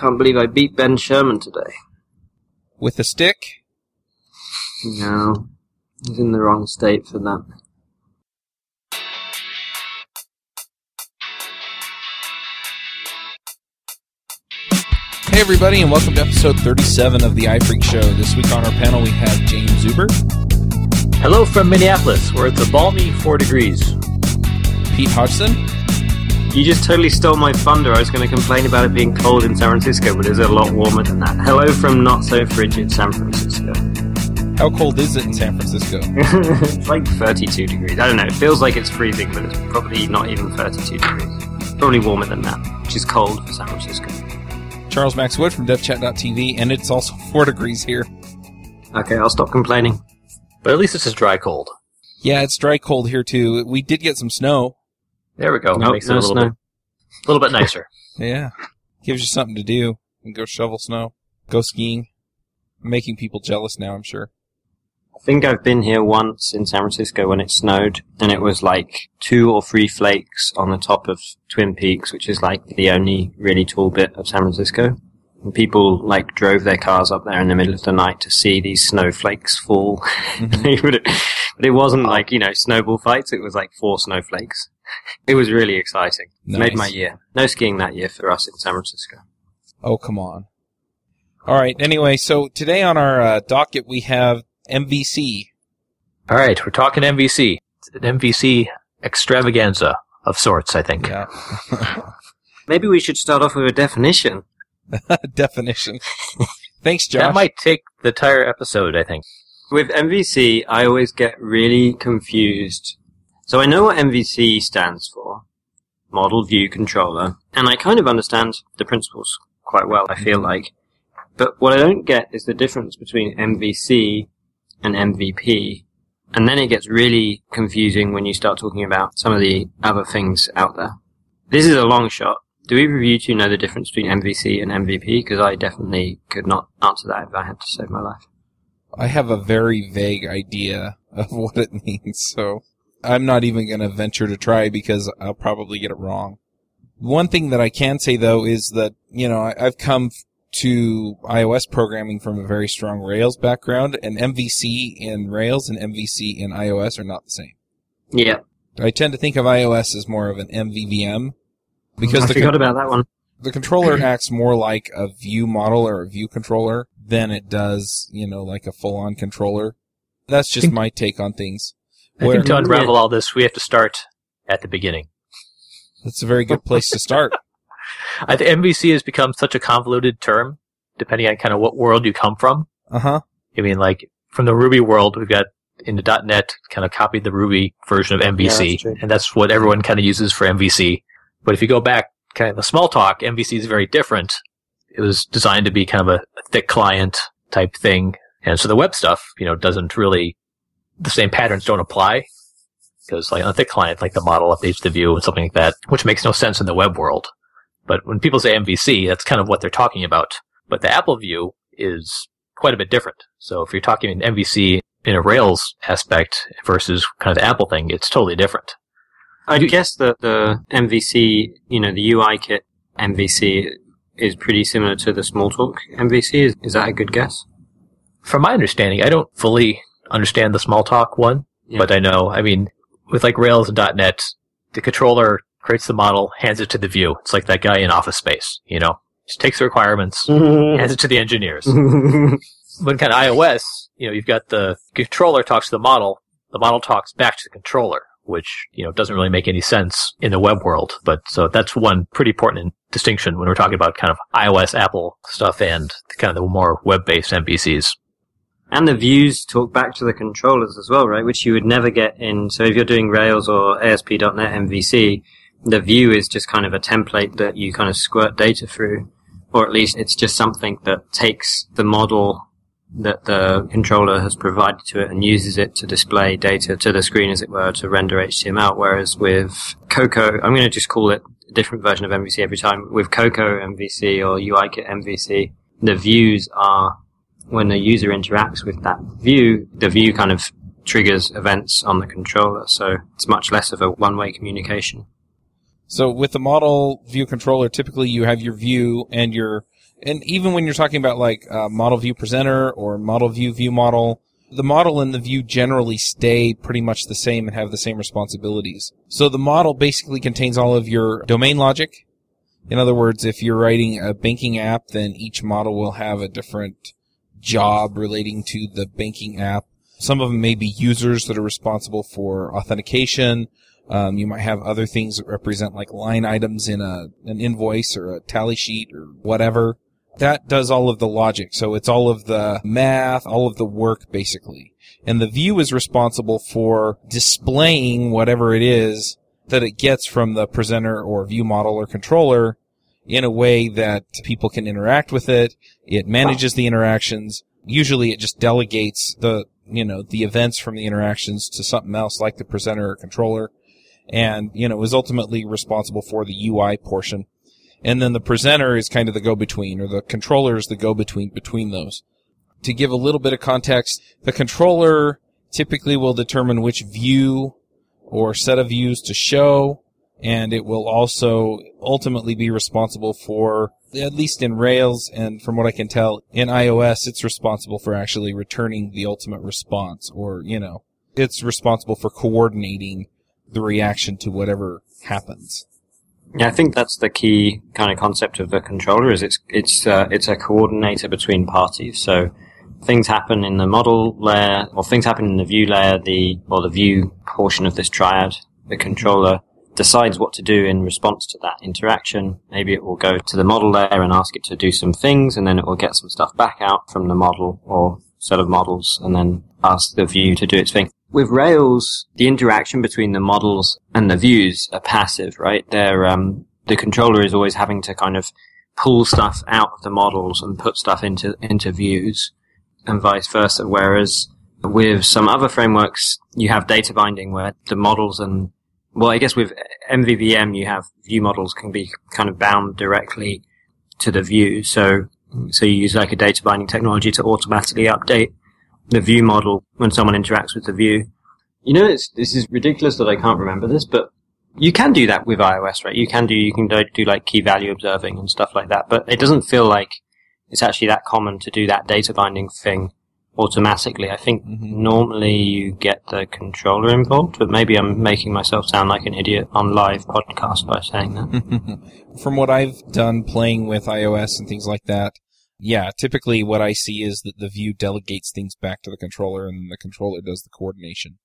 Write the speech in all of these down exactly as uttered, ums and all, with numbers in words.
can't believe I beat Ben Scheirman today. With a stick? No. He's in the wrong state for that. Hey everybody, and welcome to episode thirty-seven of the iPhreaks Show. This week on our panel we have James Zuber. Hello from Minneapolis, where it's a balmy four degrees. Pete Hodgson. You just totally stole my thunder. I was going to complain about it being cold in San Francisco, but it's a lot warmer than that. Hello from not so frigid San Francisco. How cold is it in San Francisco? It's like thirty-two degrees. I don't know. It feels like it's freezing, but it's probably not even thirty-two degrees. Probably warmer than that, which is cold for San Francisco. Charles Max Wood from devchat dot t v, and it's also four degrees here. Okay, I'll stop complaining. But at least this is dry cold. Yeah, it's dry cold here, too. We did get some snow. There we go. Nope, makes no it a little snow. bit a little bit nicer. Yeah. Gives you something to do. You can go shovel snow, go skiing. I'm making people jealous now, I'm sure. I think I've been here once in San Francisco when it snowed, and it was like two or three flakes on the top of Twin Peaks, which is like the only really tall bit of San Francisco. And people like drove their cars up there in the middle of the night to see these snowflakes fall. Mm-hmm. But it wasn't like, you know, snowball fights. It was like four snowflakes. It was really exciting. Nice. Made my year. No skiing that year for us in San Francisco. Oh, come on. All right. Anyway, so today on our uh, docket, we have M V C. All right. We're talking M V C. It's an M V C extravaganza of sorts, I think. Yeah. Maybe we should start off with a definition. Definition. Thanks, Josh. That might take the entire episode, I think. With M V C, I always get really confused. So I know what M V C stands for, Model View Controller, and I kind of understand the principles quite well, I feel like. But what I don't get is the difference between M V C and M V P, and then it gets really confusing when you start talking about some of the other things out there. This is a long shot. Do either of you two know the difference between M V C and M V P? Because I definitely could not answer that if I had to save my life. I have a very vague idea of what it means, so I'm not even going to venture to try because I'll probably get it wrong. One thing that I can say, though, is that, you know, I've come to iOS programming from a very strong Rails background, and M V C in Rails and M V C in iOS are not the same. Yeah. I tend to think of iOS as more of an M V V M. because I the forgot con- about that one. The controller acts more like a view model or a view controller than it does, you know, like a full-on controller. That's just think, my take on things. Where, I think to unravel all this, we have to start at the beginning. That's a very good place to start. I think M V C has become such a convoluted term, depending on kind of what world you come from. Uh-huh. I mean, like, from the Ruby world, we've got, in the .dot net, kind of copied the Ruby version of M V C, yeah, that's and that's what everyone kind of uses for M V C. But if you go back kind of the Smalltalk, M V C is very different. It was designed to be kind of a thick client type thing. And so the web stuff, you know, doesn't really, the same patterns don't apply. Because like on a thick client, like the model updates the view and something like that, which makes no sense in the web world. But when people say M V C, that's kind of what they're talking about. But the Apple view is quite a bit different. So if you're talking in M V C in a Rails aspect versus kind of the Apple thing, it's totally different. I guess that the M V C, you know, the U I Kit M V C is pretty similar to the Smalltalk M V C. Is, is that a good guess? From my understanding, I don't fully understand the Smalltalk one, yeah. But I know, I mean, with like Rails and .dot net, the controller creates the model, hands it to the view. It's like that guy in Office Space, you know, just takes the requirements, hands it to the engineers. But kind of iOS, you know, you've got the controller talks to the model, the model talks back to the controller, which, you know, doesn't really make any sense in the web world. But so that's one pretty important distinction when we're talking about kind of iOS, Apple stuff and kind of the more web-based M V Cs. And the views talk back to the controllers as well, right? Which you would never get in. So if you're doing Rails or A S P dot net M V C, the view is just kind of a template that you kind of squirt data through. Or at least it's just something that takes the model that the controller has provided to it and uses it to display data to the screen, as it were, to render H T M L. Whereas with Cocoa, I'm going to just call it a different version of M V C every time. With Cocoa M V C or U I Kit M V C, the views are when the user interacts with that view, the view kind of triggers events on the controller. So it's much less of a one-way communication. So with the model view controller, typically you have your view and your, and even when you're talking about like uh, model view presenter or model view view model, the model and the view generally stay pretty much the same and have the same responsibilities. So the model basically contains all of your domain logic. In other words, if you're writing a banking app, then each model will have a different job relating to the banking app. Some of them may be users that are responsible for authentication. Um, you might have other things that represent like line items in a an invoice or a tally sheet or whatever. That does all of the logic. So it's all of the math, all of the work, basically. And the view is responsible for displaying whatever it is that it gets from the presenter or view model or controller in a way that people can interact with it. It manages the interactions. Usually it just delegates the, you know, the events from the interactions to something else like the presenter or controller. And, you know, is ultimately responsible for the U I portion. And then the presenter is kind of the go-between, or the controller is the go-between between those. To give a little bit of context, the controller typically will determine which view or set of views to show, and it will also ultimately be responsible for, at least in Rails, and from what I can tell, in iOS, it's responsible for actually returning the ultimate response, or, you know, it's responsible for coordinating the reaction to whatever happens. Yeah, I think that's the key kind of concept of the controller is it's it's uh, it's a coordinator between parties. So things happen in the model layer, or things happen in the view layer, the or the view portion of this triad. The controller decides what to do in response to that interaction. Maybe it will go to the model layer and ask it to do some things, and then it will get some stuff back out from the model or set of models, and then ask the view to do its thing. With Rails, the interaction between the models and the views are passive, right? They're, um, the controller is always having to kind of pull stuff out of the models and put stuff into into views, and vice versa. Whereas with some other frameworks, you have data binding where the models and, well, I guess with M V V M, you have view models can be kind of bound directly to the view. So, so you use like a data binding technology to automatically update the view model when someone interacts with the view. You know, it's, this is ridiculous that I can't remember this, but you can do that with iOS, right? You can do, you can do, do like key value observing and stuff like that, but it doesn't feel like it's actually that common to do that data binding thing automatically. I think mm-hmm. normally you get the controller involved, but maybe I'm making myself sound like an idiot on live podcast by saying that. From what I've done playing with iOS and things like that, yeah, typically what I see is that the view delegates things back to the controller, and the controller does the coordination.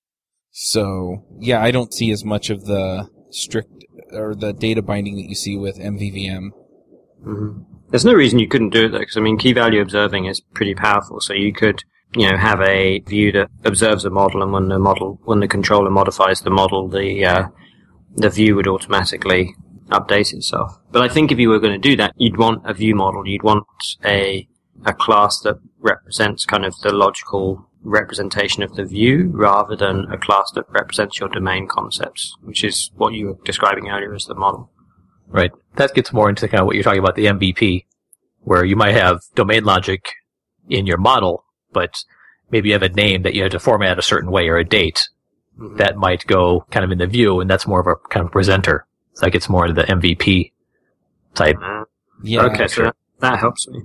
So, yeah, I don't see as much of the strict or the data binding that you see with M V V M. Mm-hmm. There's no reason you couldn't do it, though, because, I mean, key value observing is pretty powerful. So you could, you know, have a view that observes a model, and when the model, when the controller modifies the model, the uh, the view would automatically update itself. But I think if you were going to do that, you'd want a view model. You'd want a a class that represents kind of the logical representation of the view, rather than a class that represents your domain concepts, which is what you were describing earlier as the model. Right. That gets more into kind of what you're talking about, the M V P, where you might have domain logic in your model, but maybe you have a name that you have to format a certain way or a date. Mm-hmm. That might go kind of in the view, and that's more of a kind of presenter. So that gets more into the M V P type. Yeah, okay, so that, that helps me.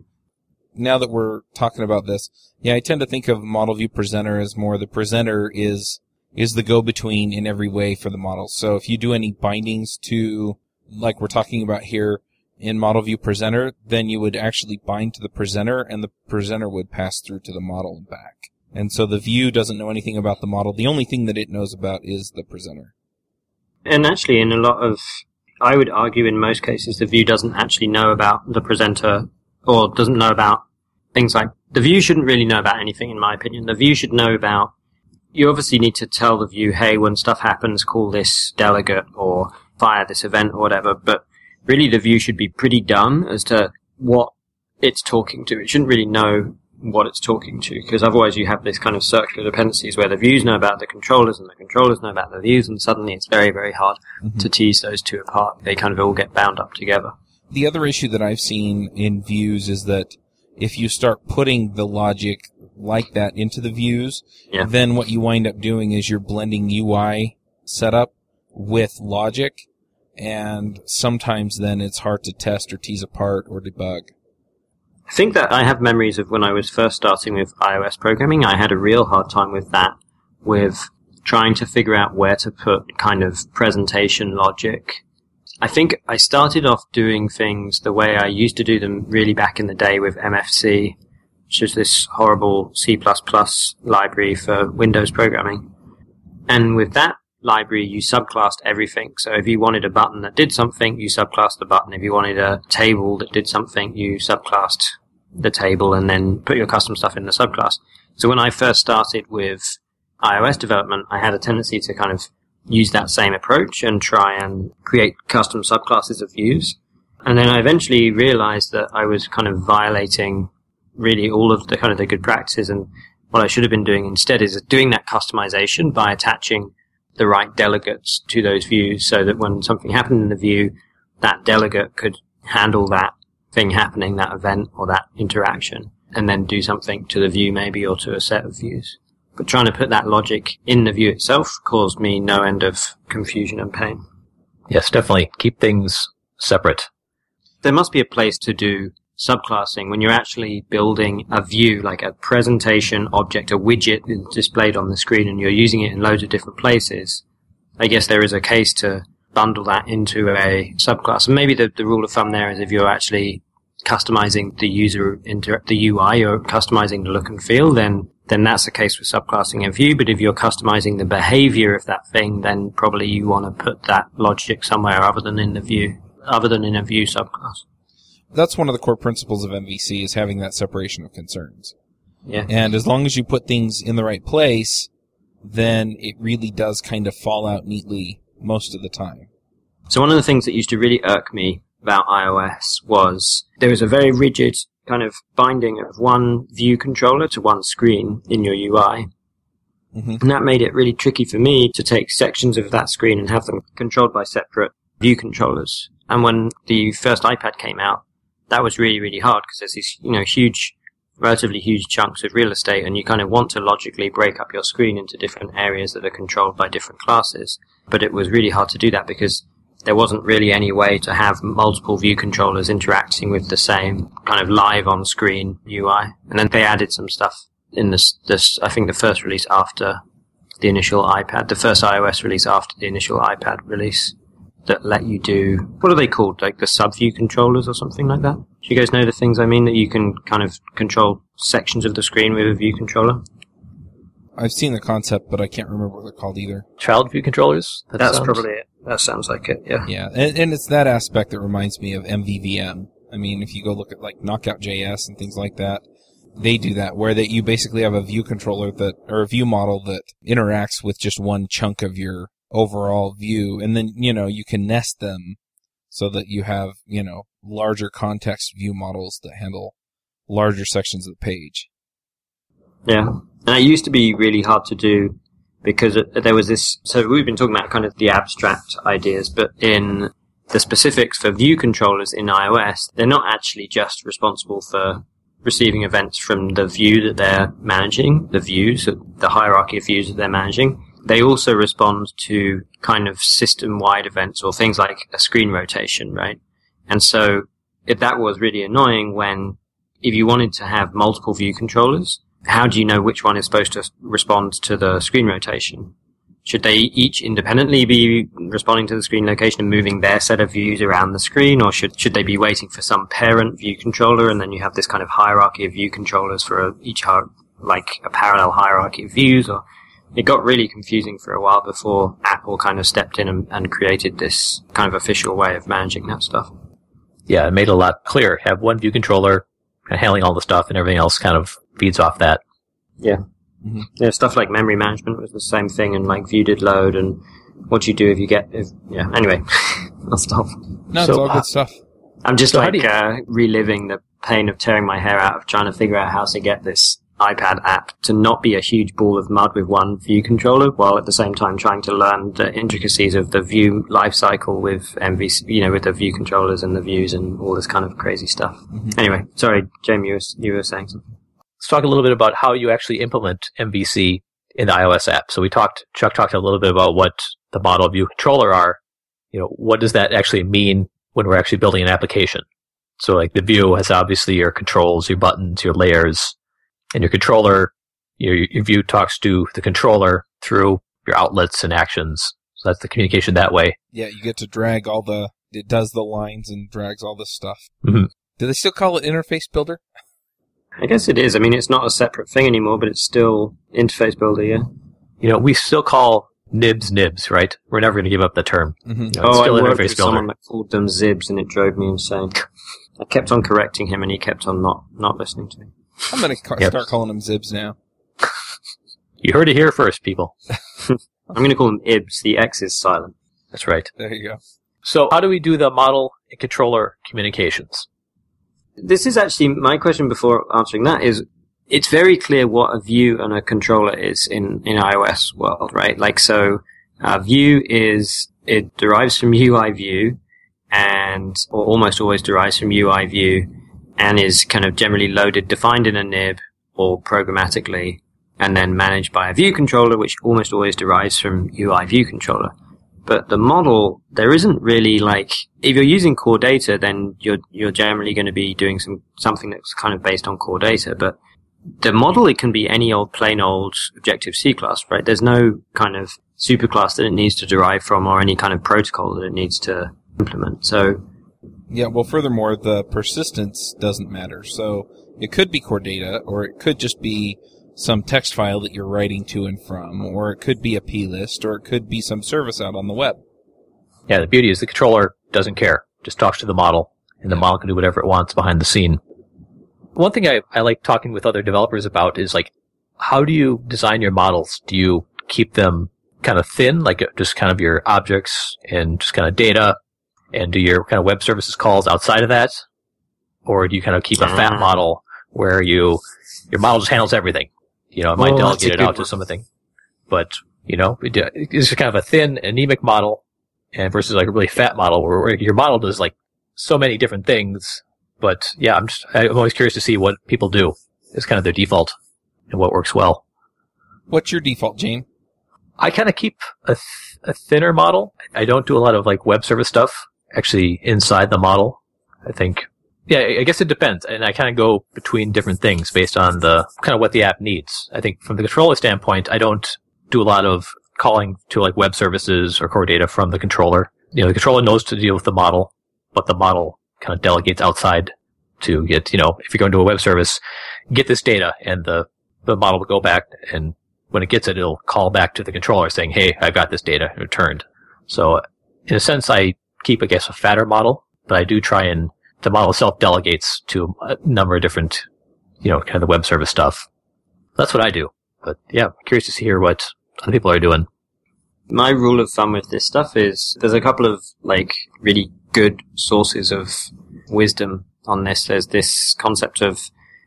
Now that we're talking about this, yeah, I tend to think of model view presenter as more the presenter is is the go-between in every way for the model. So if you do any bindings to, like we're talking about here in model view presenter, then you would actually bind to the presenter, and the presenter would pass through to the model and back. And so the view doesn't know anything about the model. The only thing that it knows about is the presenter. And actually, in a lot of, I would argue in most cases, the view doesn't actually know about the presenter, or doesn't know about things like, the view shouldn't really know about anything, in my opinion. The view should know about, you obviously need to tell the view, hey, when stuff happens, call this delegate, or fire this event, or whatever, but really the view should be pretty dumb as to what it's talking to. It shouldn't really know what it's talking to, because otherwise you have this kind of circular dependencies where the views know about the controllers and the controllers know about the views, and suddenly it's very, very hard mm-hmm. to tease those two apart. They kind of all get bound up together. The other issue that I've seen in views is that if you start putting the logic like that into the views, yeah. then what you wind up doing is you're blending U I setup with logic, and sometimes then it's hard to test or tease apart or debug. I think that I have memories of when I was first starting with iOS programming, I had a real hard time with that, with trying to figure out where to put kind of presentation logic. I think I started off doing things the way I used to do them really back in the day with M F C, which is this horrible C plus plus library for Windows programming. And with that library, you subclassed everything. So if you wanted a button that did something, you subclassed the button. If you wanted a table that did something, you subclassed the table and then put your custom stuff in the subclass. So when I first started with iOS development, I had a tendency to kind of use that same approach and try and create custom subclasses of views. And then I eventually realized that I was kind of violating really all of the kind of the good practices, and what I should have been doing instead is doing that customization by attaching the right delegates to those views so that when something happened in the view, that delegate could handle that thing happening, that event or that interaction, and then do something to the view maybe or to a set of views. But trying to put that logic in the view itself caused me no end of confusion and pain. Yes, definitely. Keep things separate. There must be a place to do subclassing when you're actually building a view, like a presentation object, a widget displayed on the screen, and you're using it in loads of different places. I guess there is a case to bundle that into a subclass. And maybe the, the rule of thumb there is if you're actually customizing the user, inter- the U I, or customizing the look and feel, then then that's the case with subclassing a view. But if you're customizing the behavior of that thing, then probably you want to put that logic somewhere other than in the view, other than in a view subclass. That's one of the core principles of M V C, is having that separation of concerns. Yeah. And as long as you put things in the right place, then it really does kind of fall out neatly most of the time. So one of the things that used to really irk me about iOS was there was a very rigid kind of binding of one view controller to one screen in your U I. Mm-hmm. And that made it really tricky for me to take sections of that screen and have them controlled by separate view controllers. And when the first iPad came out, that was really, really hard because there's these, you know, huge, relatively huge chunks of real estate, and you kind of want to logically break up your screen into different areas that are controlled by different classes. But it was really hard to do that because there wasn't really any way to have multiple view controllers interacting with the same kind of live on screen U I. And then they added some stuff in this, this, I think the first release after the initial iPad, the first iOS release after the initial iPad release, that let you do, what are they called, like the sub-view controllers or something like that? Do you guys know the things I mean, that you can kind of control sections of the screen with a view controller? I've seen the concept, but I can't remember what they're called either. Child view controllers? That That's sounds... probably it. That sounds like it, yeah. Yeah, and, and it's that aspect that reminds me of M V V M. I mean, if you go look at like Knockout dot J S and things like that, they do that, where that you basically have a view controller that, or a view model that interacts with just one chunk of your overall view, and then, you know, you can nest them so that you have, you know, larger context view models that handle larger sections of the page. Yeah, and it used to be really hard to do because it, there was this, so we've been talking about kind of the abstract ideas, but in the specifics for view controllers in iOS, they're not actually just responsible for receiving events from the view that they're managing, the views, the hierarchy of views that they're managing. They also respond to kind of system-wide events or things like a screen rotation, right? And so if that was really annoying when, if you wanted to have multiple view controllers, how do you know which one is supposed to respond to the screen rotation? Should they each independently be responding to the screen location and moving their set of views around the screen, or should should they be waiting for some parent view controller, and then you have this kind of hierarchy of view controllers for a, each, like a parallel hierarchy of views, or... It got really confusing for a while before Apple kind of stepped in and, and created this kind of official way of managing that stuff. Yeah, it made it a lot clearer. Have one view controller handling all the stuff, and everything else kind of feeds off that. Yeah. Mm-hmm. Yeah, stuff like memory management was the same thing, and like view did load, and what do you do if you get... If, yeah, anyway, I'll stop. No, so, it's all good uh, stuff. I'm just so like you- uh, reliving the pain of tearing my hair out of trying to figure out how to get this iPad app to not be a huge ball of mud with one view controller, while at the same time trying to learn the intricacies of the view lifecycle with M V C, you know, with the view controllers and the views and all this kind of crazy stuff. Mm-hmm. Anyway, sorry, Jamie, you were, you were saying something. Let's talk a little bit about how you actually implement M V C in the iOS app. So we talked, Chuck talked a little bit about what the model view controller are you know, what does that actually mean when we're actually building an application? So like the view has obviously your controls, your buttons, your layers, and your controller. Your, your view talks to the controller through your outlets and actions. So that's the communication that way. Yeah, you get to drag all the, it does the lines and drags all this stuff. Mm-hmm. Do they still call it Interface Builder? I guess it is. I mean, it's not a separate thing anymore, but it's still Interface Builder, yeah. You know, we still call nibs nibs, right? We're never going to give up the term. Mm-hmm. No, oh, it's still I worked with someone that called them zibs, and it drove me insane. I kept on correcting him, and he kept on not, not listening to me. I'm going to ca- yep. start calling them zibs now. You heard it here first, people. I'm going to call them ibs. The X is silent. That's right. There you go. So how do we do the model and controller communications? This is actually my question before answering that is, it's very clear what a view and a controller is in, in iOS world, right? Like, so a view is, it derives from U I View and or almost always derives from U I View and is kind of generally loaded, defined in a nib or programmatically, and then managed by a view controller, which almost always derives from U I View controller. But the model, there isn't really like, if you're using Core Data, then you're, you're generally going to be doing some, something that's kind of based on Core Data. But the model, it can be any old, plain old Objective-C class, right? There's no kind of superclass that it needs to derive from or any kind of protocol that it needs to implement. So, yeah, well, furthermore, the persistence doesn't matter. So it could be Core Data, or it could just be some text file that you're writing to and from, or it could be a plist, or it could be some service out on the web. Yeah, the beauty is the controller doesn't care. Just talks to the model, and the model can do whatever it wants behind the scene. One thing I, I like talking with other developers about is, like, how do you design your models? Do you keep them kind of thin, like just kind of your objects and just kind of data, and do your kind of web services calls outside of that? Or do you kind of keep a fat model where you your model just handles everything? You know, I might oh, delegate it out one. to something, but, you know, it, it's kind of a thin, anemic model and versus like a really fat model where your model does like so many different things. But yeah, I'm just, I'm always curious to see what people do. It's kind of their default and what works well. What's your default, Gene? I kind of keep a, th- a thinner model. I don't do a lot of like web service stuff actually inside the model, I think. Yeah, I guess it depends, and I kind of go between different things based on the kind of what the app needs. I think from the controller standpoint, I don't do a lot of calling to like web services or Core Data from the controller. You know, the controller knows to deal with the model, but the model kind of delegates outside to get, you know, if you're going to a web service, get this data, and the, the model will go back, and when it gets it, it'll call back to the controller saying, hey, I've got this data returned. So in a sense, I keep, I guess, a fatter model, but I do try and the model itself delegates to a number of different, you know, kind of the web service stuff. That's what I do. But yeah, I'm curious to hear what other people are doing. My rule of thumb with this stuff is there's a couple of like really good sources of wisdom on this. There's this concept of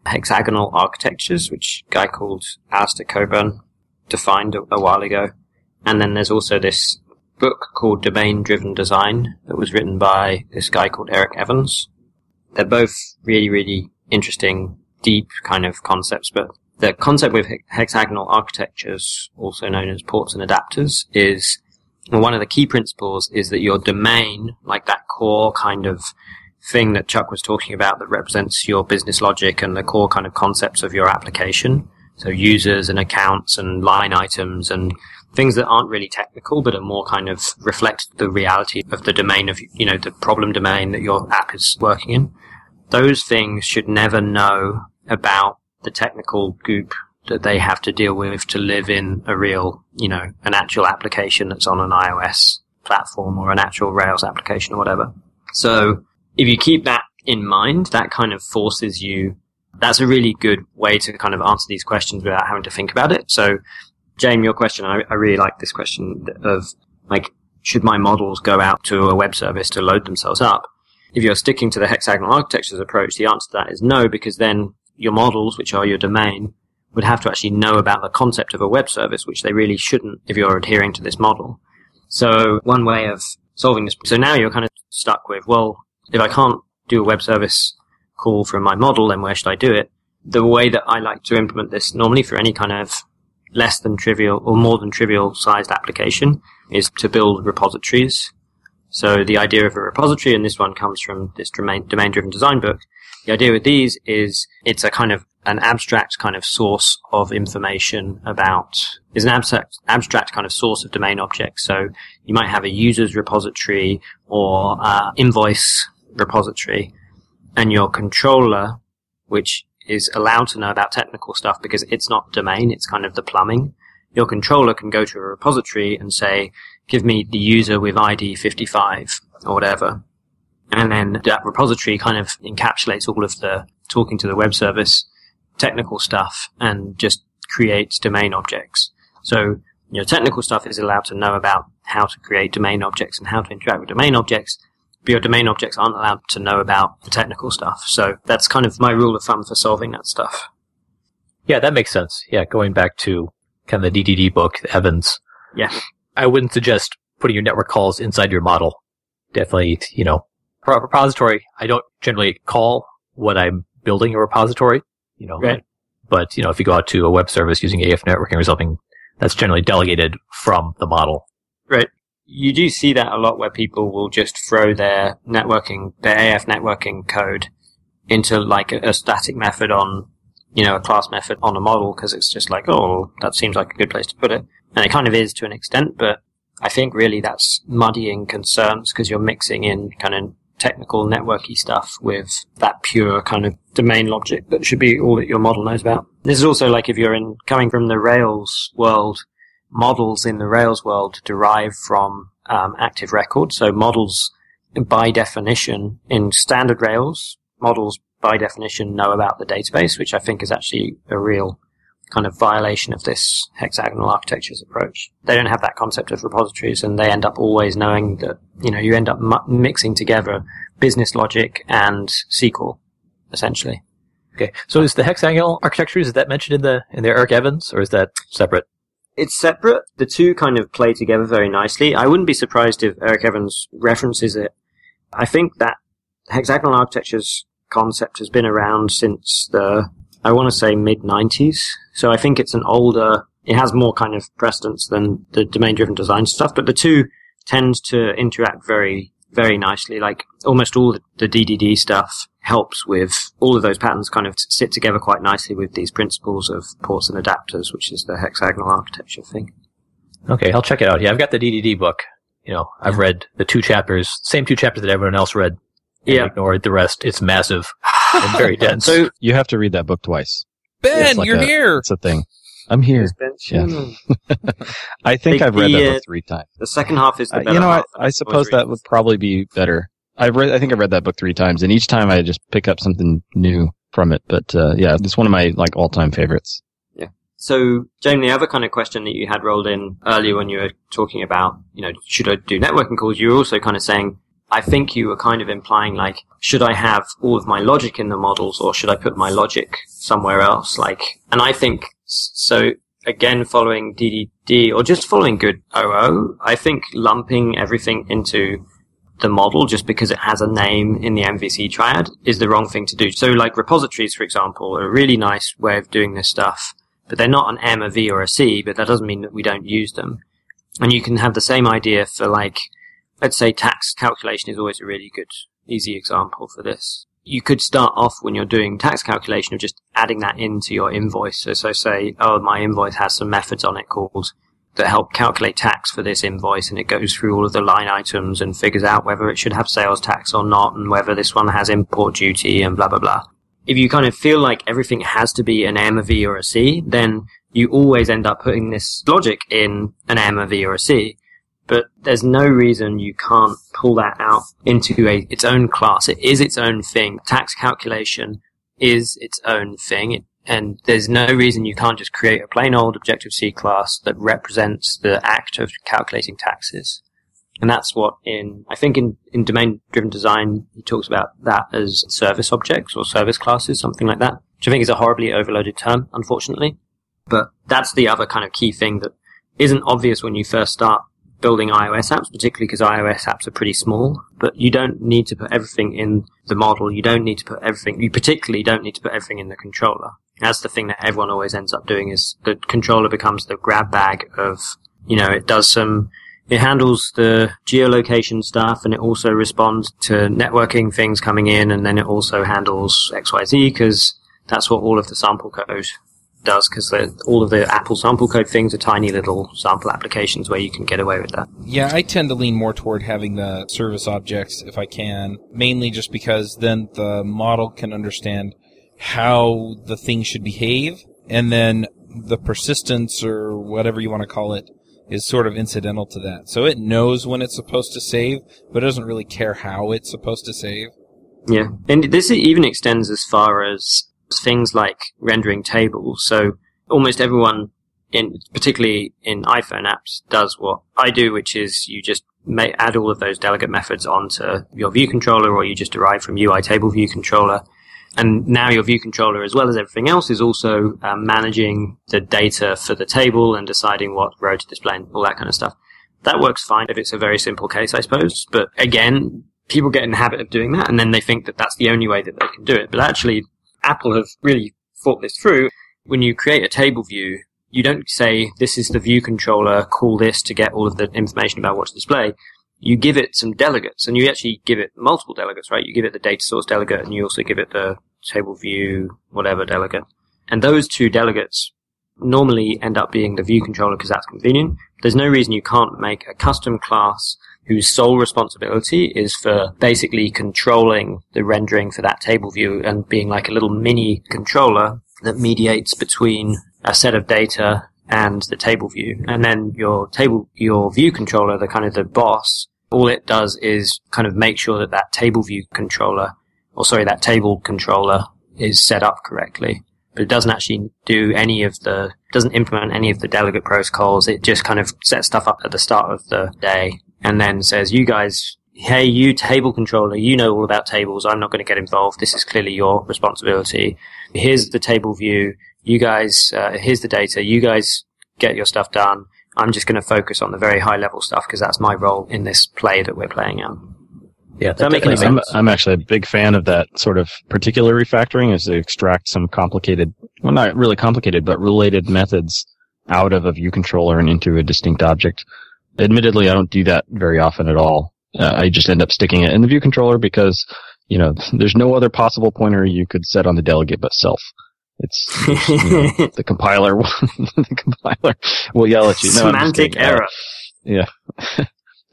hexagonal architectures, which a guy called Alistair Cockburn defined a, a while ago. And then there's also this book called Domain-Driven Design that was written by this guy called Eric Evans. They're both really, really interesting, deep kind of concepts. But the concept with hexagonal architectures, also known as ports and adapters, is one of the key principles is that your domain, like that core kind of thing that Chuck was talking about that represents your business logic and the core kind of concepts of your application, so users and accounts and line items and things that aren't really technical but are more kind of reflect the reality of the domain of, you know, the problem domain that your app is working in. Those things should never know about the technical goop that they have to deal with to live in a real, you know, an actual application that's on an iOS platform or an actual Rails application or whatever. So if you keep that in mind, that kind of forces you, that's a really good way to kind of answer these questions without having to think about it. So, James, your question, I, I really like this question of, like, should my models go out to a web service to load themselves up? If you're sticking to the hexagonal architectures approach, the answer to that is no, because then your models, which are your domain, would have to actually know about the concept of a web service, which they really shouldn't if you're adhering to this model. So one way of solving this, so now you're kind of stuck with, well, if I can't do a web service call from my model, then where should I do it? The way that I like to implement this normally for any kind of less than trivial or more than trivial sized application is to build repositories. So the idea of a repository, and this one comes from this domain, domain-driven design book, the idea with these is it's a kind of an abstract kind of source of information about, is an abstract, abstract kind of source of domain objects. So you might have a user's repository or uh, invoice repository, and your controller, which is allowed to know about technical stuff because it's not domain, it's kind of the plumbing. Your controller can go to a repository and say, give me the user with I D fifty-five or whatever. And then that repository kind of encapsulates all of the talking to the web service technical stuff and just creates domain objects. So your technical stuff is allowed to know about how to create domain objects and how to interact with domain objects, but your domain objects aren't allowed to know about the technical stuff. So that's kind of my rule of thumb for solving that stuff. Yeah, that makes sense. Yeah, going back to kind of the D D D book, Evans. Yeah. I wouldn't suggest putting your network calls inside your model. Definitely, you know, repository. I don't generally call when I'm building a repository, you know, right. But, you know, if you go out to a web service using A F networking or something, that's generally delegated from the model. Right. You do see that a lot where people will just throw their networking, their A F networking code into like a, a static method on, you know, a class method on a model because it's just like, oh, that seems like a good place to put it. And it kind of is to an extent, but I think really that's muddying concerns because you're mixing in kind of technical networky stuff with that pure kind of domain logic that should be all that your model knows about. This is also like if you're in coming from the Rails world, models in the Rails world derive from um, active record. So models by definition in standard Rails, models by definition know about the database, which I think is actually a real kind of violation of this hexagonal architectures approach. They don't have that concept of repositories, and they end up always knowing that, you know, you end up mu- mixing together business logic and S Q L, essentially. Okay. So is the hexagonal architecture, is that mentioned in the in the Eric Evans, or is that separate? It's separate. The two kind of play together very nicely. I wouldn't be surprised if Eric Evans references it. I think that hexagonal architectures concept has been around since the, I want to say mid nineties. So I think it's an older, it has more kind of precedence than the domain-driven design stuff, but the two tend to interact very, very nicely. Like almost all the D D D stuff helps with all of those patterns kind of sit together quite nicely with these principles of ports and adapters, which is the hexagonal architecture thing. Okay, I'll check it out. Yeah, I've got the D D D book. You know, I've read the two chapters, same two chapters that everyone else read. Yeah. Ignored the rest. It's massive and very dense. So you have to read that book twice. Ben, like you're a, here. It's a thing. I'm here. Yeah. I think the, I've read the, that book three times. The second half is the better. Uh, you know, half I, I suppose that would probably be better. I read. I think I read that book three times, and each time I just pick up something new from it. But uh, yeah, it's one of my like all-time favorites. Yeah. So, James, the other kind of question that you had rolled in earlier when you were talking about, you know, should I do networking calls? You were also kind of saying, I think you were kind of implying, like, should I have all of my logic in the models, or should I put my logic somewhere else? Like, and I think, so again, following D D D, or just following good O O, I think lumping everything into the model just because it has a name in the M V C triad is the wrong thing to do. So, like, repositories, for example, are a really nice way of doing this stuff, but they're not an M, a V, or a C, but that doesn't mean that we don't use them. And you can have the same idea for, like, I'd say tax calculation is always a really good, easy example for this. You could start off when you're doing tax calculation of just adding that into your invoice. So, so say, oh, my invoice has some methods on it called that help calculate tax for this invoice, and it goes through all of the line items and figures out whether it should have sales tax or not, and whether this one has import duty and blah, blah, blah. If you kind of feel like everything has to be an M, a V, or a C, then you always end up putting this logic in an M, a V, or a C. But there's no reason you can't pull that out into a, its own class. It is its own thing. Tax calculation is its own thing. It, and there's no reason you can't just create a plain old Objective-C class that represents the act of calculating taxes. And that's what in, I think in, in domain-driven design, he talks about that as service objects or service classes, something like that, which I think is a horribly overloaded term, unfortunately. But that's the other kind of key thing that isn't obvious when you first start building iOS apps, particularly because iOS apps are pretty small, but you don't need to put everything in the model. You don't need to put everything, you particularly don't need to put everything in the controller. That's the thing that everyone always ends up doing is the controller becomes the grab bag of, you know, it does some It handles the geolocation stuff, and it also responds to networking things coming in, and then it also handles X Y Z because that's what all of the sample code does, because all of the Apple sample code things are tiny little sample applications where you can get away with that. Yeah, I tend to lean more toward having the service objects if I can, mainly just because then the model can understand how the thing should behave, and then the persistence or whatever you want to call it is sort of incidental to that. So it knows when it's supposed to save, but it doesn't really care how it's supposed to save. Yeah, and this even extends as far as things like rendering tables. So almost everyone, in particularly in iPhone apps, does what I do, which is you just may add all of those delegate methods onto your view controller, or you just derive from U I table view controller. And now your view controller, as well as everything else, is also uh, managing the data for the table and deciding what row to display and all that kind of stuff. That works fine if it's a very simple case, I suppose. But again, people get in the habit of doing that, and then they think that that's the only way that they can do it. But actually, Apple have really thought this through. When you create a table view, you don't say, this is the view controller, call this to get all of the information about what to display. You give it some delegates, and you actually give it multiple delegates, right? You give it the data source delegate, and you also give it the table view, whatever delegate. And those two delegates normally end up being the view controller because that's convenient. There's no reason you can't make a custom class whose sole responsibility is for basically controlling the rendering for that table view and being like a little mini controller that mediates between a set of data and the table view. And then your table, your view controller, the kind of the boss, all it does is kind of make sure that that table view controller, or sorry, that table controller is set up correctly. But it doesn't actually do any of the, doesn't implement any of the delegate protocols. It just kind of sets stuff up at the start of the day and then says, you guys, hey, you table controller, you know all about tables. I'm not going to get involved. This is clearly your responsibility. Here's the table view. You guys, uh, here's the data. You guys get your stuff done. I'm just going to focus on the very high-level stuff because that's my role in this play that we're playing out. Yeah, that makes sense. I'm, I'm actually a big fan of that sort of particular refactoring, is to extract some complicated, well, not really complicated, but related methods out of a view controller and into a distinct object. Admittedly, I don't do that very often at all. Uh, I just end up sticking it in the view controller because, you know, there's no other possible pointer you could set on the delegate but self. It's, it's you know, the compiler. The compiler will yell at you. No, semantic error. Uh, yeah.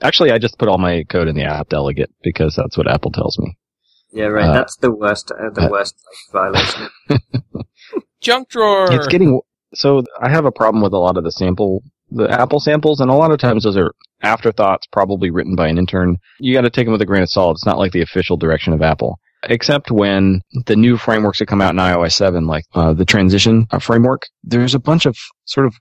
Actually, I just put all my code in the app delegate because that's what Apple tells me. Yeah, right. Uh, that's the worst. Uh, the uh, worst like, violation. Junk drawer. It's getting so. I have a problem with a lot of the sample, the Apple samples, and a lot of times those are afterthoughts, probably written by an intern. You got to take them with a grain of salt. It's not like the official direction of Apple. Except when the new frameworks that come out in i O S seven, like uh, the transition framework, there's a bunch of sort of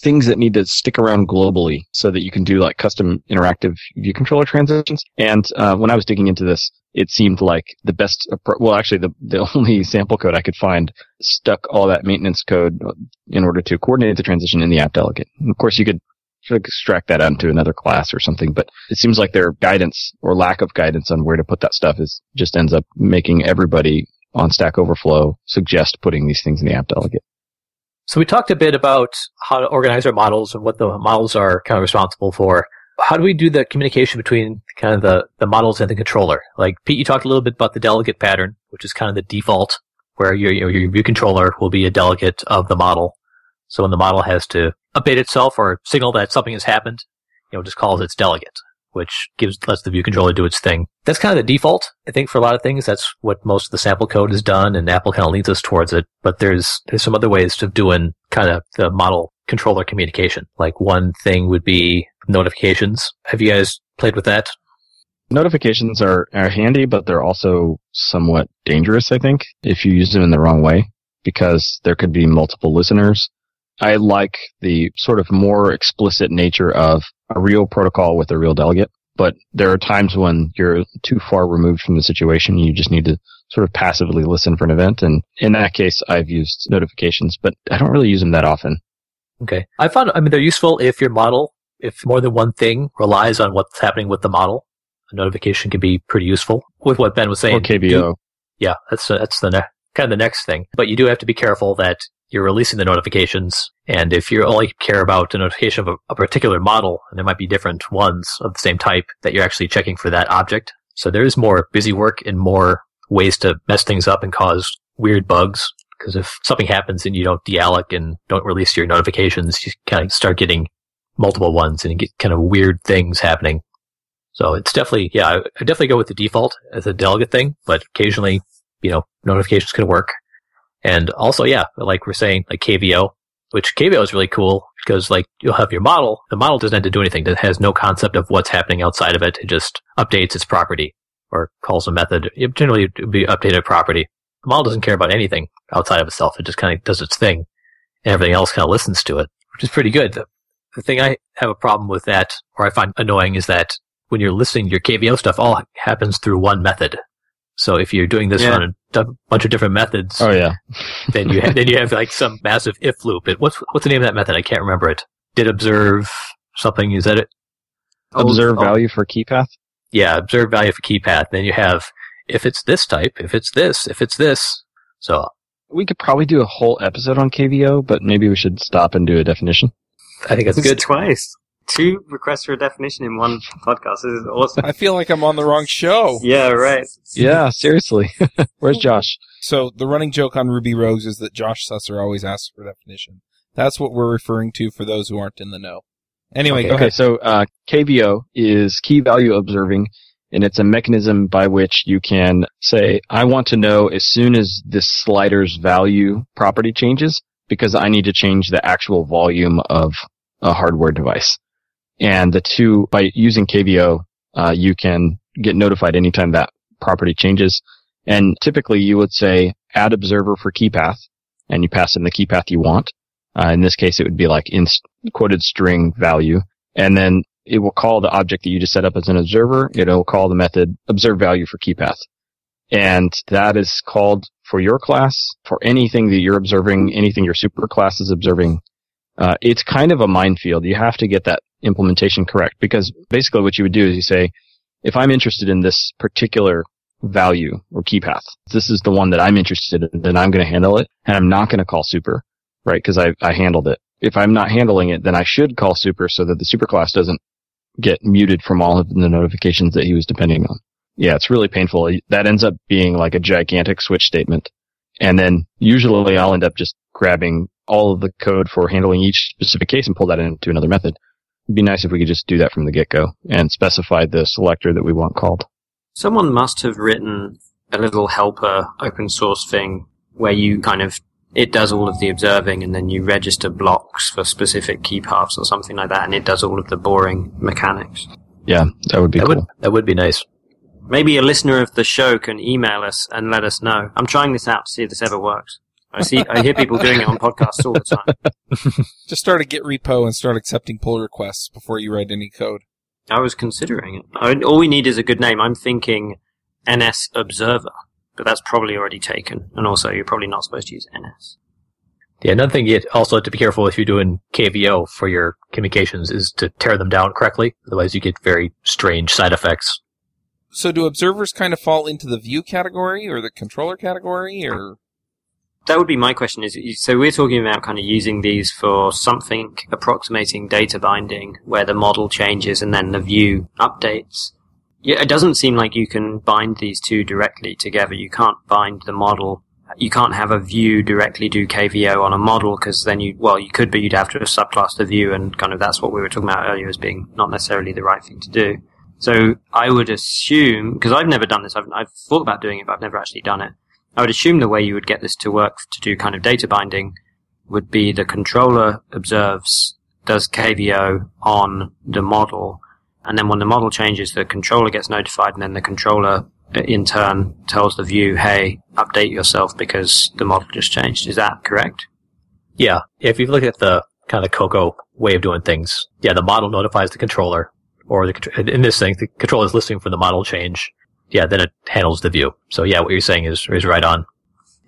things that need to stick around globally so that you can do like custom interactive view controller transitions. And uh, when I was digging into this, it seemed like the best, appro- well, actually the, the only sample code I could find stuck all that maintenance code in order to coordinate the transition in the app delegate. And of course, you could sort of extract that out into another class or something, but it seems like their guidance or lack of guidance on where to put that stuff is just ends up making everybody on Stack Overflow suggest putting these things in the app delegate. So we talked a bit about how to organize our models and what the models are kind of responsible for. How do we do the communication between kind of the, the models and the controller? Like, Pete, you talked a little bit about the delegate pattern, which is kind of the default, where your, your, your view controller will be a delegate of the model. So when the model has to update itself or signal that something has happened, you know, just calls its delegate, which gives lets the view controller do its thing. That's kind of the default, I think, for a lot of things. That's what most of the sample code is done, and Apple kind of leads us towards it. But there's there's some other ways of doing kind of the model controller communication. Like one thing would be notifications. Have you guys played with that? Notifications are, are handy, but they're also somewhat dangerous, I think, if you use them in the wrong way, because there could be multiple listeners. I like the sort of more explicit nature of a real protocol with a real delegate, but there are times when you're too far removed from the situation. You just need to sort of passively listen for an event. And in that case, I've used notifications, but I don't really use them that often. Okay. I found, I mean, they're useful if your model, if more than one thing relies on what's happening with the model. A notification can be pretty useful with what Ben was saying. Or K V O. Yeah, that's, that's the ne- kind of the next thing. But you do have to be careful that you're releasing the notifications. And if you only care about a notification of a, a particular model, and there might be different ones of the same type that you're actually checking for that object. So there is more busy work and more ways to mess things up and cause weird bugs. Because if something happens and you don't dealloc and don't release your notifications, you kind of start getting multiple ones and you get kind of weird things happening. So it's definitely, yeah, I definitely go with the default as a delegate thing, but occasionally, you know, notifications can work. And also, yeah, like we're saying, like K V O, which K V O is really cool because, like, you'll have your model. The model doesn't have to do anything. It has no concept of what's happening outside of it. It just updates its property or calls a method. It generally would be updated property. The model doesn't care about anything outside of itself. It just kind of does its thing, and everything else kind of listens to it, which is pretty good. The, the thing I have a problem with that, or I find annoying, is that when you're listening, your K V O stuff all happens through one method. So if you're doing this yeah. on a bunch of different methods, oh, yeah. then you have, then you have like some massive if loop. It, what's what's the name of that method? I can't remember it. Did observe something? Is that it? Observe oh, value oh. for key path. Yeah, observe value for key path. Then you have if it's this type, if it's this, if it's this. So we could probably do a whole episode on K V O, but maybe we should stop and do a definition. I think that's it's good. Twice. Two requests for a definition in one podcast. This is awesome. I feel like I'm on the wrong show. Yeah, right. Yeah, seriously. Where's Josh? So the running joke on Ruby Rogues is that Josh Susser always asks for definition. That's what we're referring to for those who aren't in the know. Anyway, okay, go ahead. Okay, so uh, K V O is key value observing, and it's a mechanism by which you can say, I want to know as soon as this slider's value property changes, because I need to change the actual volume of a hardware device. And the two, by using K V O, uh, you can get notified anytime that property changes. And typically you would say add observer for key path, and you pass in the key path you want. Uh, in this case, it would be like in quoted string value. And then it will call the object that you just set up as an observer. It'll call the method observe value for key path. And that is called for your class, for anything that you're observing, anything your super class is observing. Uh, it's kind of a minefield. You have to get that implementation correct, because basically what you would do is you say, if I'm interested in this particular value or key path, this is the one that I'm interested in, then I'm going to handle it, and I'm not going to call super, right? Because I, I handled it. If I'm not handling it, then I should call super so that the super class doesn't get muted from all of the notifications that he was depending on. Yeah, it's really painful. That ends up being like a gigantic switch statement. And then usually I'll end up just grabbing all of the code for handling each specific case and pull that into another method. It'd be nice if we could just do that from the get-go and specify the selector that we want called. Someone must have written a little helper open source thing where you kind of, it does all of the observing and then you register blocks for specific key paths or something like that, and it does all of the boring mechanics. Yeah, that would be that cool. Would, that would be nice. Maybe a listener of the show can email us and let us know. I'm trying this out to see if this ever works. I see. I hear people doing it on podcasts all the time. Just start a Git repo and start accepting pull requests before you write any code. I was considering it. I, all we need is a good name. I'm thinking N S Observer, but that's probably already taken. And also, you're probably not supposed to use N S. Yeah, another thing you also have to be careful if you're doing K V O for your communications is to tear them down correctly. Otherwise, you get very strange side effects. So do observers kind of fall into the view category or the controller category, or... That would be my question. Is so we're talking about kind of using these for something approximating data binding, where the model changes and then the view updates. Yeah, it doesn't seem like you can bind these two directly together. You can't bind the model. You can't have a view directly do K V O on a model, because then you, well, you could, but you'd have to subclass the view, and kind of that's what we were talking about earlier as being not necessarily the right thing to do. So I would assume, because I've never done this, I've, I've thought about doing it, but I've never actually done it. I would assume the way you would get this to work to do kind of data binding would be the controller observes, does K V O on the model, and then when the model changes, the controller gets notified, and then the controller in turn tells the view, hey, update yourself because the model just changed. Is that correct? Yeah. If you look at the kind of Cocoa way of doing things, yeah, the model notifies the controller, or the in this thing, the controller is listening for the model change. Yeah, then it handles the view. So yeah, what you're saying is is right on.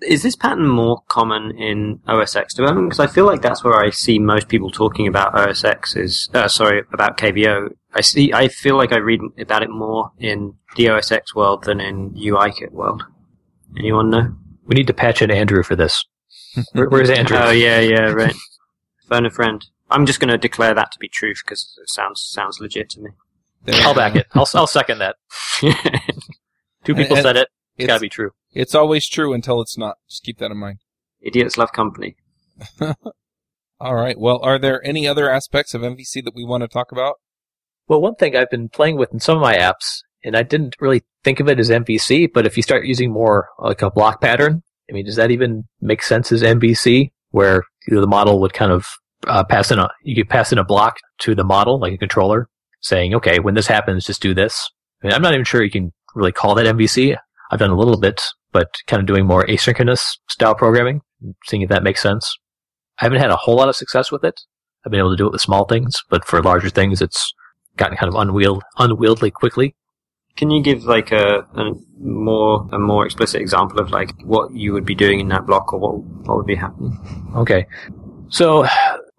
Is this pattern more common in O S X development? Because I feel like that's where I see most people talking about O S X is uh, sorry about K V O. I see. I feel like I read about it more in the O S X world than in UIKit world. Anyone know? We need to patch in Andrew for this. Where, where's Andrew? Oh, yeah, yeah, right. Phone a friend. I'm just going to declare that to be true because it sounds sounds legit to me. I'll back it. I'll I'll second that. Two people and, and said it. It's, it's got to be true. It's always true until it's not. Just keep that in mind. Idiots love company. All right. Well, are there any other aspects of M V C that we want to talk about? Well, one thing I've been playing with in some of my apps, and I didn't really think of it as M V C, but if you start using more like a block pattern, I mean, does that even make sense as M V C, where you know, the model would kind of uh, pass in a, you could pass in a block to the model, like a controller, saying, okay, when this happens, just do this. I mean, I'm not even sure you can really call that M V C. I've done a little bit, but kind of doing more asynchronous style programming, seeing if that makes sense. I haven't had a whole lot of success with it. I've been able to do it with small things, but for larger things, it's gotten kind of unwield, unwieldy quickly. Can you give like a, a more a more explicit example of like what you would be doing in that block or what what would be happening? Okay, so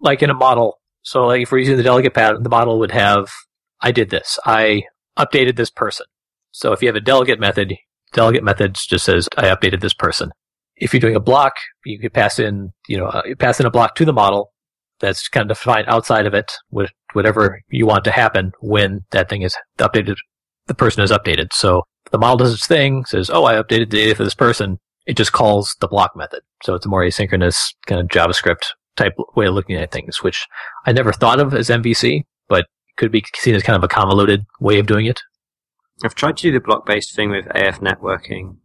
like in a model, so like if we're using the delegate pattern, the model would have I did this, I updated this person. So if you have a delegate method, delegate method just says I updated this person. If you're doing a block, you could pass in you know you pass in a block to the model that's kind of defined outside of it with whatever you want to happen when that thing is updated. The person is updated. So the model does its thing, says, oh, I updated the data for this person. It just calls the block method. So it's a more asynchronous kind of JavaScript type way of looking at things, which I never thought of as M V C, but could be seen as kind of a convoluted way of doing it. I've tried to do the block-based thing with A F networking,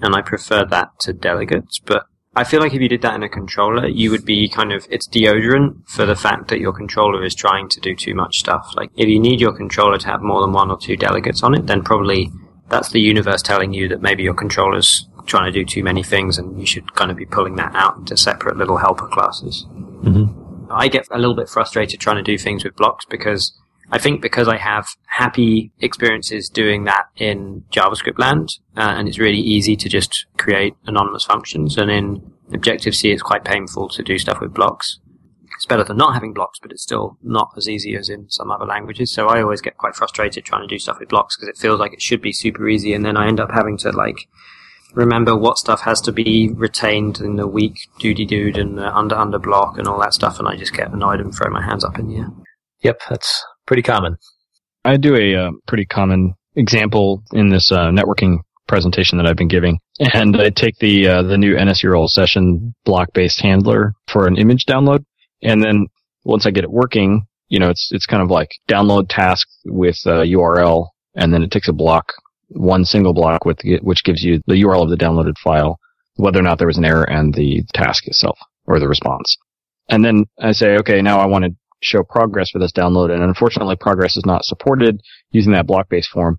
and I prefer that to delegates, but I feel like if you did that in a controller, you would be kind of, it's deodorant for the fact that your controller is trying to do too much stuff. Like, if you need your controller to have more than one or two delegates on it, then probably that's the universe telling you that maybe your controller's trying to do too many things and you should kind of be pulling that out into separate little helper classes. Mm-hmm. I get a little bit frustrated trying to do things with blocks because I think because I have happy experiences doing that in JavaScript land, uh, and it's really easy to just create anonymous functions. And in Objective-C, it's quite painful to do stuff with blocks. It's better than not having blocks, but it's still not as easy as in some other languages. So I always get quite frustrated trying to do stuff with blocks because it feels like it should be super easy, and then I end up having to like remember what stuff has to be retained in the weak doody-dood and the under-under block and all that stuff, and I just get annoyed and throw my hands up in the air. Yep, that's pretty common. I do a uh, pretty common example in this uh, networking presentation that I've been giving. And I take the uh, the new N S U R L session block-based handler for an image download. And then once I get it working, you know, it's it's kind of like download task with uh, U R L. And then it takes a block, one single block, with which gives you the U R L of the downloaded file, whether or not there was an error, and the task itself or the response. And then I say, okay, now I want to show progress for this download, and unfortunately progress is not supported using that block-based form,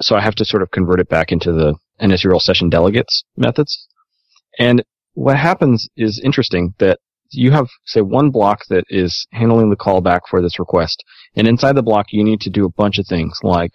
so I have to sort of convert it back into the N S U R L session delegates methods. And what happens is interesting, that you have, say, one block that is handling the callback for this request, and inside the block you need to do a bunch of things, like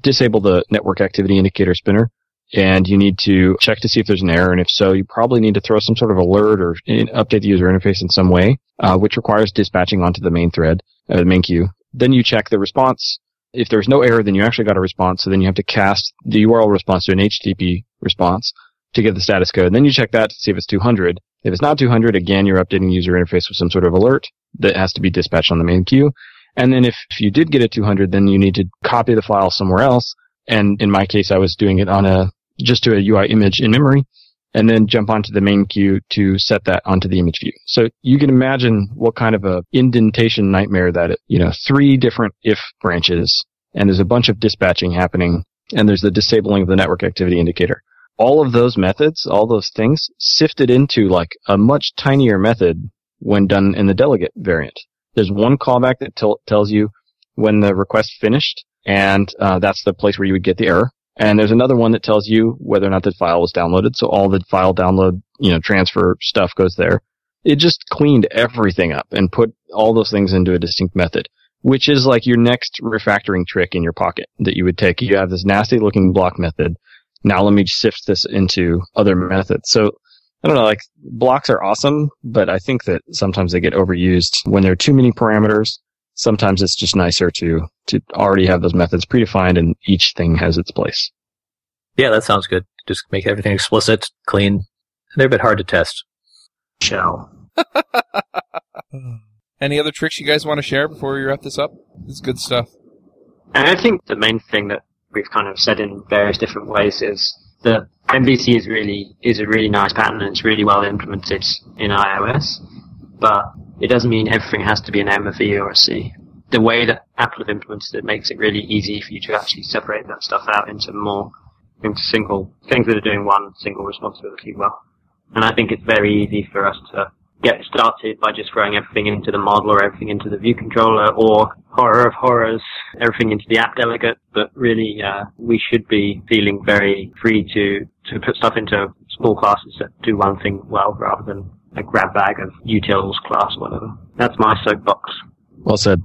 disable the network activity indicator spinner, and you need to check to see if there's an error, and if so, you probably need to throw some sort of alert or update the user interface in some way, uh, which requires dispatching onto the main thread, uh, the main queue. Then you check the response. If there's no error, then you actually got a response, so then you have to cast the U R L response to an H T T P response to get the status code. Then you check that to see if it's two hundred. If it's not two hundred, again, you're updating the user interface with some sort of alert that has to be dispatched on the main queue. And then if, if you did get a two hundred, then you need to copy the file somewhere else. And in my case, I was doing it on a just to a U I image in memory, and then jump onto the main queue to set that onto the image view. So you can imagine what kind of a indentation nightmare that it, you know, three different if branches, and there's a bunch of dispatching happening, and there's the disabling of the network activity indicator. All of those methods, all those things, sifted into like a much tinier method when done in the delegate variant. There's one callback that t- tells you when the request finished, and uh, that's the place where you would get the error. And there's another one that tells you whether or not the file was downloaded. So all the file download, you know, transfer stuff goes there. It just cleaned everything up and put all those things into a distinct method, which is like your next refactoring trick in your pocket that you would take. You have this nasty looking block method. Now let me sift this into other methods. So I don't know, like blocks are awesome, but I think that sometimes they get overused when there are too many parameters. Sometimes it's just nicer to, to already have those methods predefined and each thing has its place. Yeah, that sounds good. Just make everything explicit, clean. They're a bit hard to test. shell. Any other tricks you guys want to share before we wrap this up? This is good stuff. And I think the main thing that we've kind of said in various different ways is that M V C is really is a really nice pattern, and it's really well implemented in iOS, but it doesn't mean everything has to be an M, a V, or a C. The way that Apple have implemented it makes it really easy for you to actually separate that stuff out into more into single things that are doing one single responsibility well. And I think it's very easy for us to get started by just throwing everything into the model or everything into the view controller or, horror of horrors, everything into the app delegate. But really, uh, we should be feeling very free to, to put stuff into small classes that do one thing well rather than a grab bag of utils class or whatever. That's my soapbox. Well said.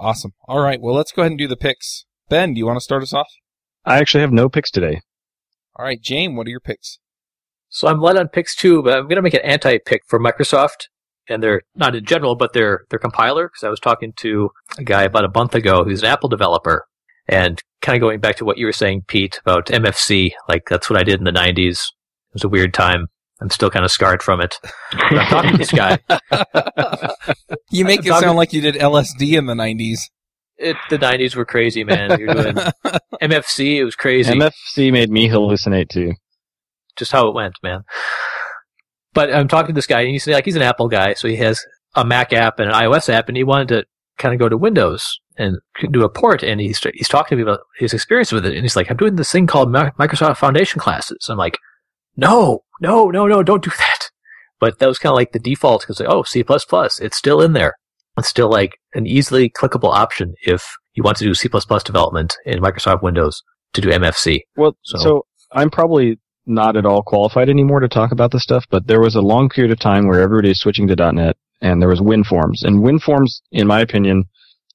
Awesome. All right. Well, let's go ahead and do the picks. Ben, do you want to start us off? I actually have no picks today. All right. James, what are your picks? So I'm light on picks too, but I'm going to make an anti-pick for Microsoft, and they're not in general, but their their compiler, because I was talking to a guy about a month ago who's an Apple developer, and kind of going back to what you were saying, Pete, about M F C, like that's what I did in the nineties. It was a weird time. I'm still kind of scarred from it. But I'm talking to this guy. You make it sound like you did L S D in the nineties. It, the nineties were crazy, man. You're doing M F C, it was crazy. M F C made me hallucinate too. Just how it went, man. But I'm talking to this guy, and he's like, he's an Apple guy, so he has a Mac app and an iOS app, and he wanted to kind of go to Windows and do a port, and he's he's talking to me about his experience with it, and he's like, I'm doing this thing called Microsoft Foundation Classes. I'm like, no, no, no, no, don't do that. But that was kind of like the default, because like, oh, C plus plus, it's still in there. It's still like an easily clickable option if you want to do C plus plus development in Microsoft Windows to do M F C. Well, so, so I'm probably not at all qualified anymore to talk about this stuff, but there was a long period of time where everybody was switching to .dot net, and there was WinForms. And WinForms, in my opinion,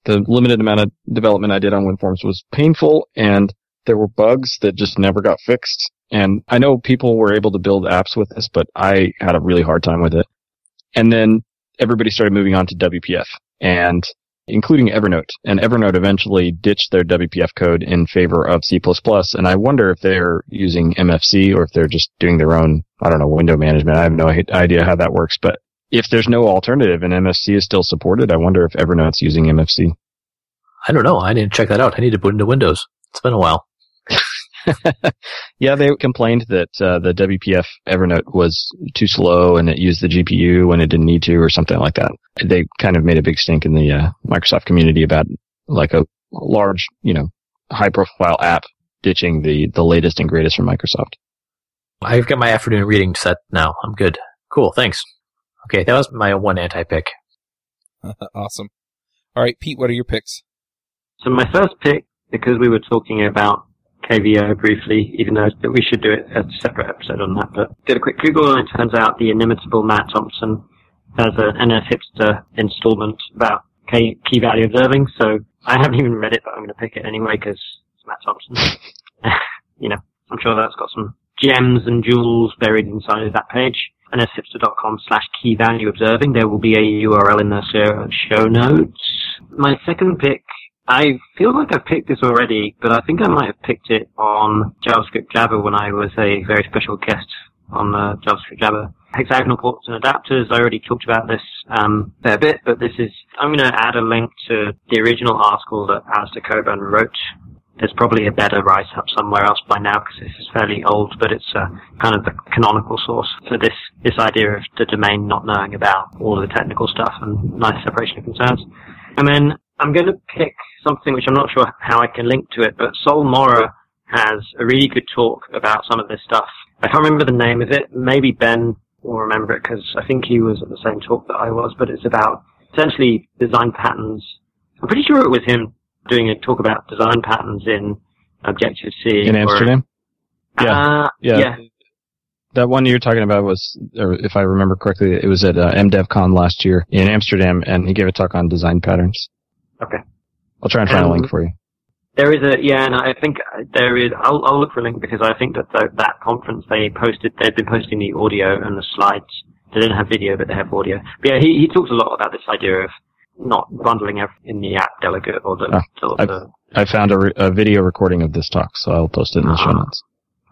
the limited amount of development I did on WinForms was painful, and there were bugs that just never got fixed. And I know people were able to build apps with this, but I had a really hard time with it. And then everybody started moving on to W P F, and including Evernote. And Evernote eventually ditched their W P F code in favor of C plus plus. And I wonder if they're using M F C or if they're just doing their own, I don't know, window management. I have no idea how that works. But if there's no alternative and M F C is still supported, I wonder if Evernote's using M F C. I don't know. I need to check that out. I need to boot into Windows. It's been a while. Yeah, they complained that uh, the W P F Evernote was too slow and it used the G P U when it didn't need to or something like that. They kind of made a big stink in the uh, Microsoft community about like a large, you know, high-profile app ditching the, the latest and greatest from Microsoft. I've got my afternoon reading set now. I'm good. Cool, thanks. Okay, that was my one anti-pick. Awesome. All right, Pete, what are your picks? So my first pick, because we were talking about K V O briefly, even though we should do it a separate episode on that, but did a quick Google, and it turns out the inimitable Matt Thompson has a N S Hipster installment about key, key value observing, so I haven't even read it, but I'm going to pick it anyway because it's Matt Thompson. You know, I'm sure that's got some gems and jewels buried inside of that page. nshipster.com slash key value observing. There will be a U R L in the show notes. My second pick, I feel like I've picked this already, but I think I might have picked it on JavaScript Jabber when I was a very special guest on uh, JavaScript Jabber. Hexagonal ports and adapters, I already talked about this um, a fair bit, but this is, I'm going to add a link to the original article that Alistair Cockburn wrote. There's probably a better write-up somewhere else by now because this is fairly old, but it's uh, kind of the canonical source for this, this idea of the domain not knowing about all of the technical stuff and nice separation of concerns. And then I'm going to pick something which I'm not sure how I can link to it, but Sol Mora has a really good talk about some of this stuff. I can't remember the name of it. Maybe Ben will remember it because I think he was at the same talk that I was, but it's about essentially design patterns. I'm pretty sure it was him doing a talk about design patterns in Objective-C. In Amsterdam? Or, yeah. Uh, yeah. Yeah. That one you're talking about was, or if I remember correctly, it was at uh, MDevCon last year in Amsterdam, and he gave a talk on design patterns. Okay. I'll try and find um, a link for you. There is a, yeah, and I think there is, I'll, I'll look for a link because I think that the, that conference they posted, they've been posting the audio and the slides. They didn't have video, but they have audio. But yeah, he, he talks a lot about this idea of not bundling everything in the app delegate or the... Oh, I, the I found a, re, a video recording of this talk, so I'll post it in the uh, show notes.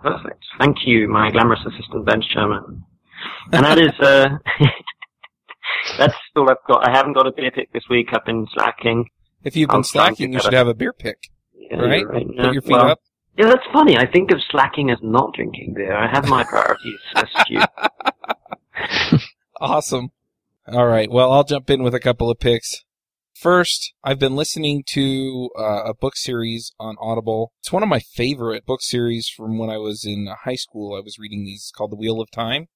Perfect. Thank you, my glamorous assistant, Ben Scheirman. And that is, uh, that's still, I've got, I haven't got a beer pick this week. I've been slacking. If you've been I'm slacking, you should a, have a beer pick. Yeah, right? right Put no, your feet well, up. Yeah, that's funny. I think of slacking as not drinking beer. I have my priorities askew. Awesome. All right. Well, I'll jump in with a couple of picks. First, I've been listening to uh, a book series on Audible. It's one of my favorite book series from when I was in high school. I was reading these called The Wheel of Time.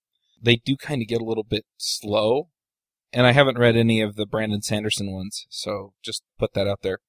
They do kind of get a little bit slow, and I haven't read any of the Brandon Sanderson ones, so just put that out there.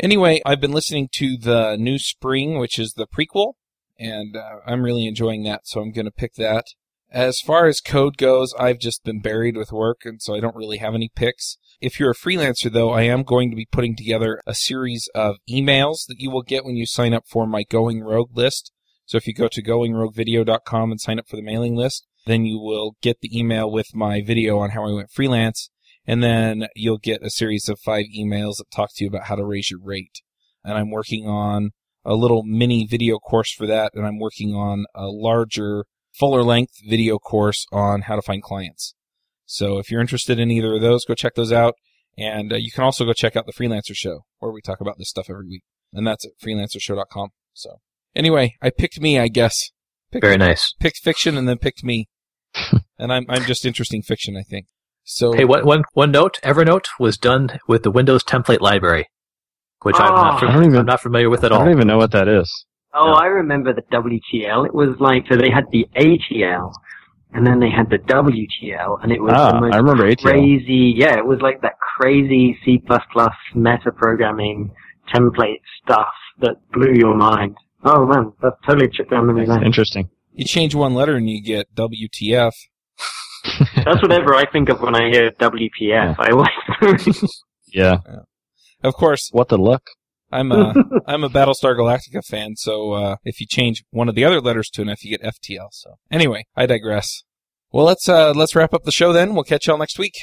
Anyway, I've been listening to The New Spring, which is the prequel, and uh, I'm really enjoying that, so I'm going to pick that. As far as code goes, I've just been buried with work, and so I don't really have any picks. If you're a freelancer, though, I am going to be putting together a series of emails that you will get when you sign up for my Going Rogue list. So if you go to going rogue video dot com and sign up for the mailing list, then you will get the email with my video on how I went freelance, and then you'll get a series of five emails that talk to you about how to raise your rate. And I'm working on a little mini video course for that, and I'm working on a larger fuller-length video course on how to find clients. So if you're interested in either of those, go check those out. And uh, you can also go check out The Freelancer Show, where we talk about this stuff every week. And that's at freelancer show dot com. So anyway, I picked me, I guess. Picked, Very nice. Picked fiction and then picked me. And I'm I'm just interesting fiction, I think. So hey, one, one, one note, Evernote was done with the Windows template library, which oh, I'm, not fam- even, I'm not familiar with at all. I don't even know what that is. Oh, no. I remember the W T L. It was like, so they had the A T L, and then they had the W T L, and it was ah, the most I remember crazy, A T L. Yeah, it was like that crazy C plus plus metaprogramming template stuff that blew your mind. Oh, man, that totally took down memory lane. Interesting. You change one letter and you get W T F. That's whatever I think of when I hear W P F. Yeah. I like yeah. yeah. Of course. What the luck. I'm a, I'm a Battlestar Galactica fan, so uh, if you change one of the other letters to an F, you get F T L. So anyway, I digress. Well, let's uh, let's wrap up the show then. We'll catch y'all next week.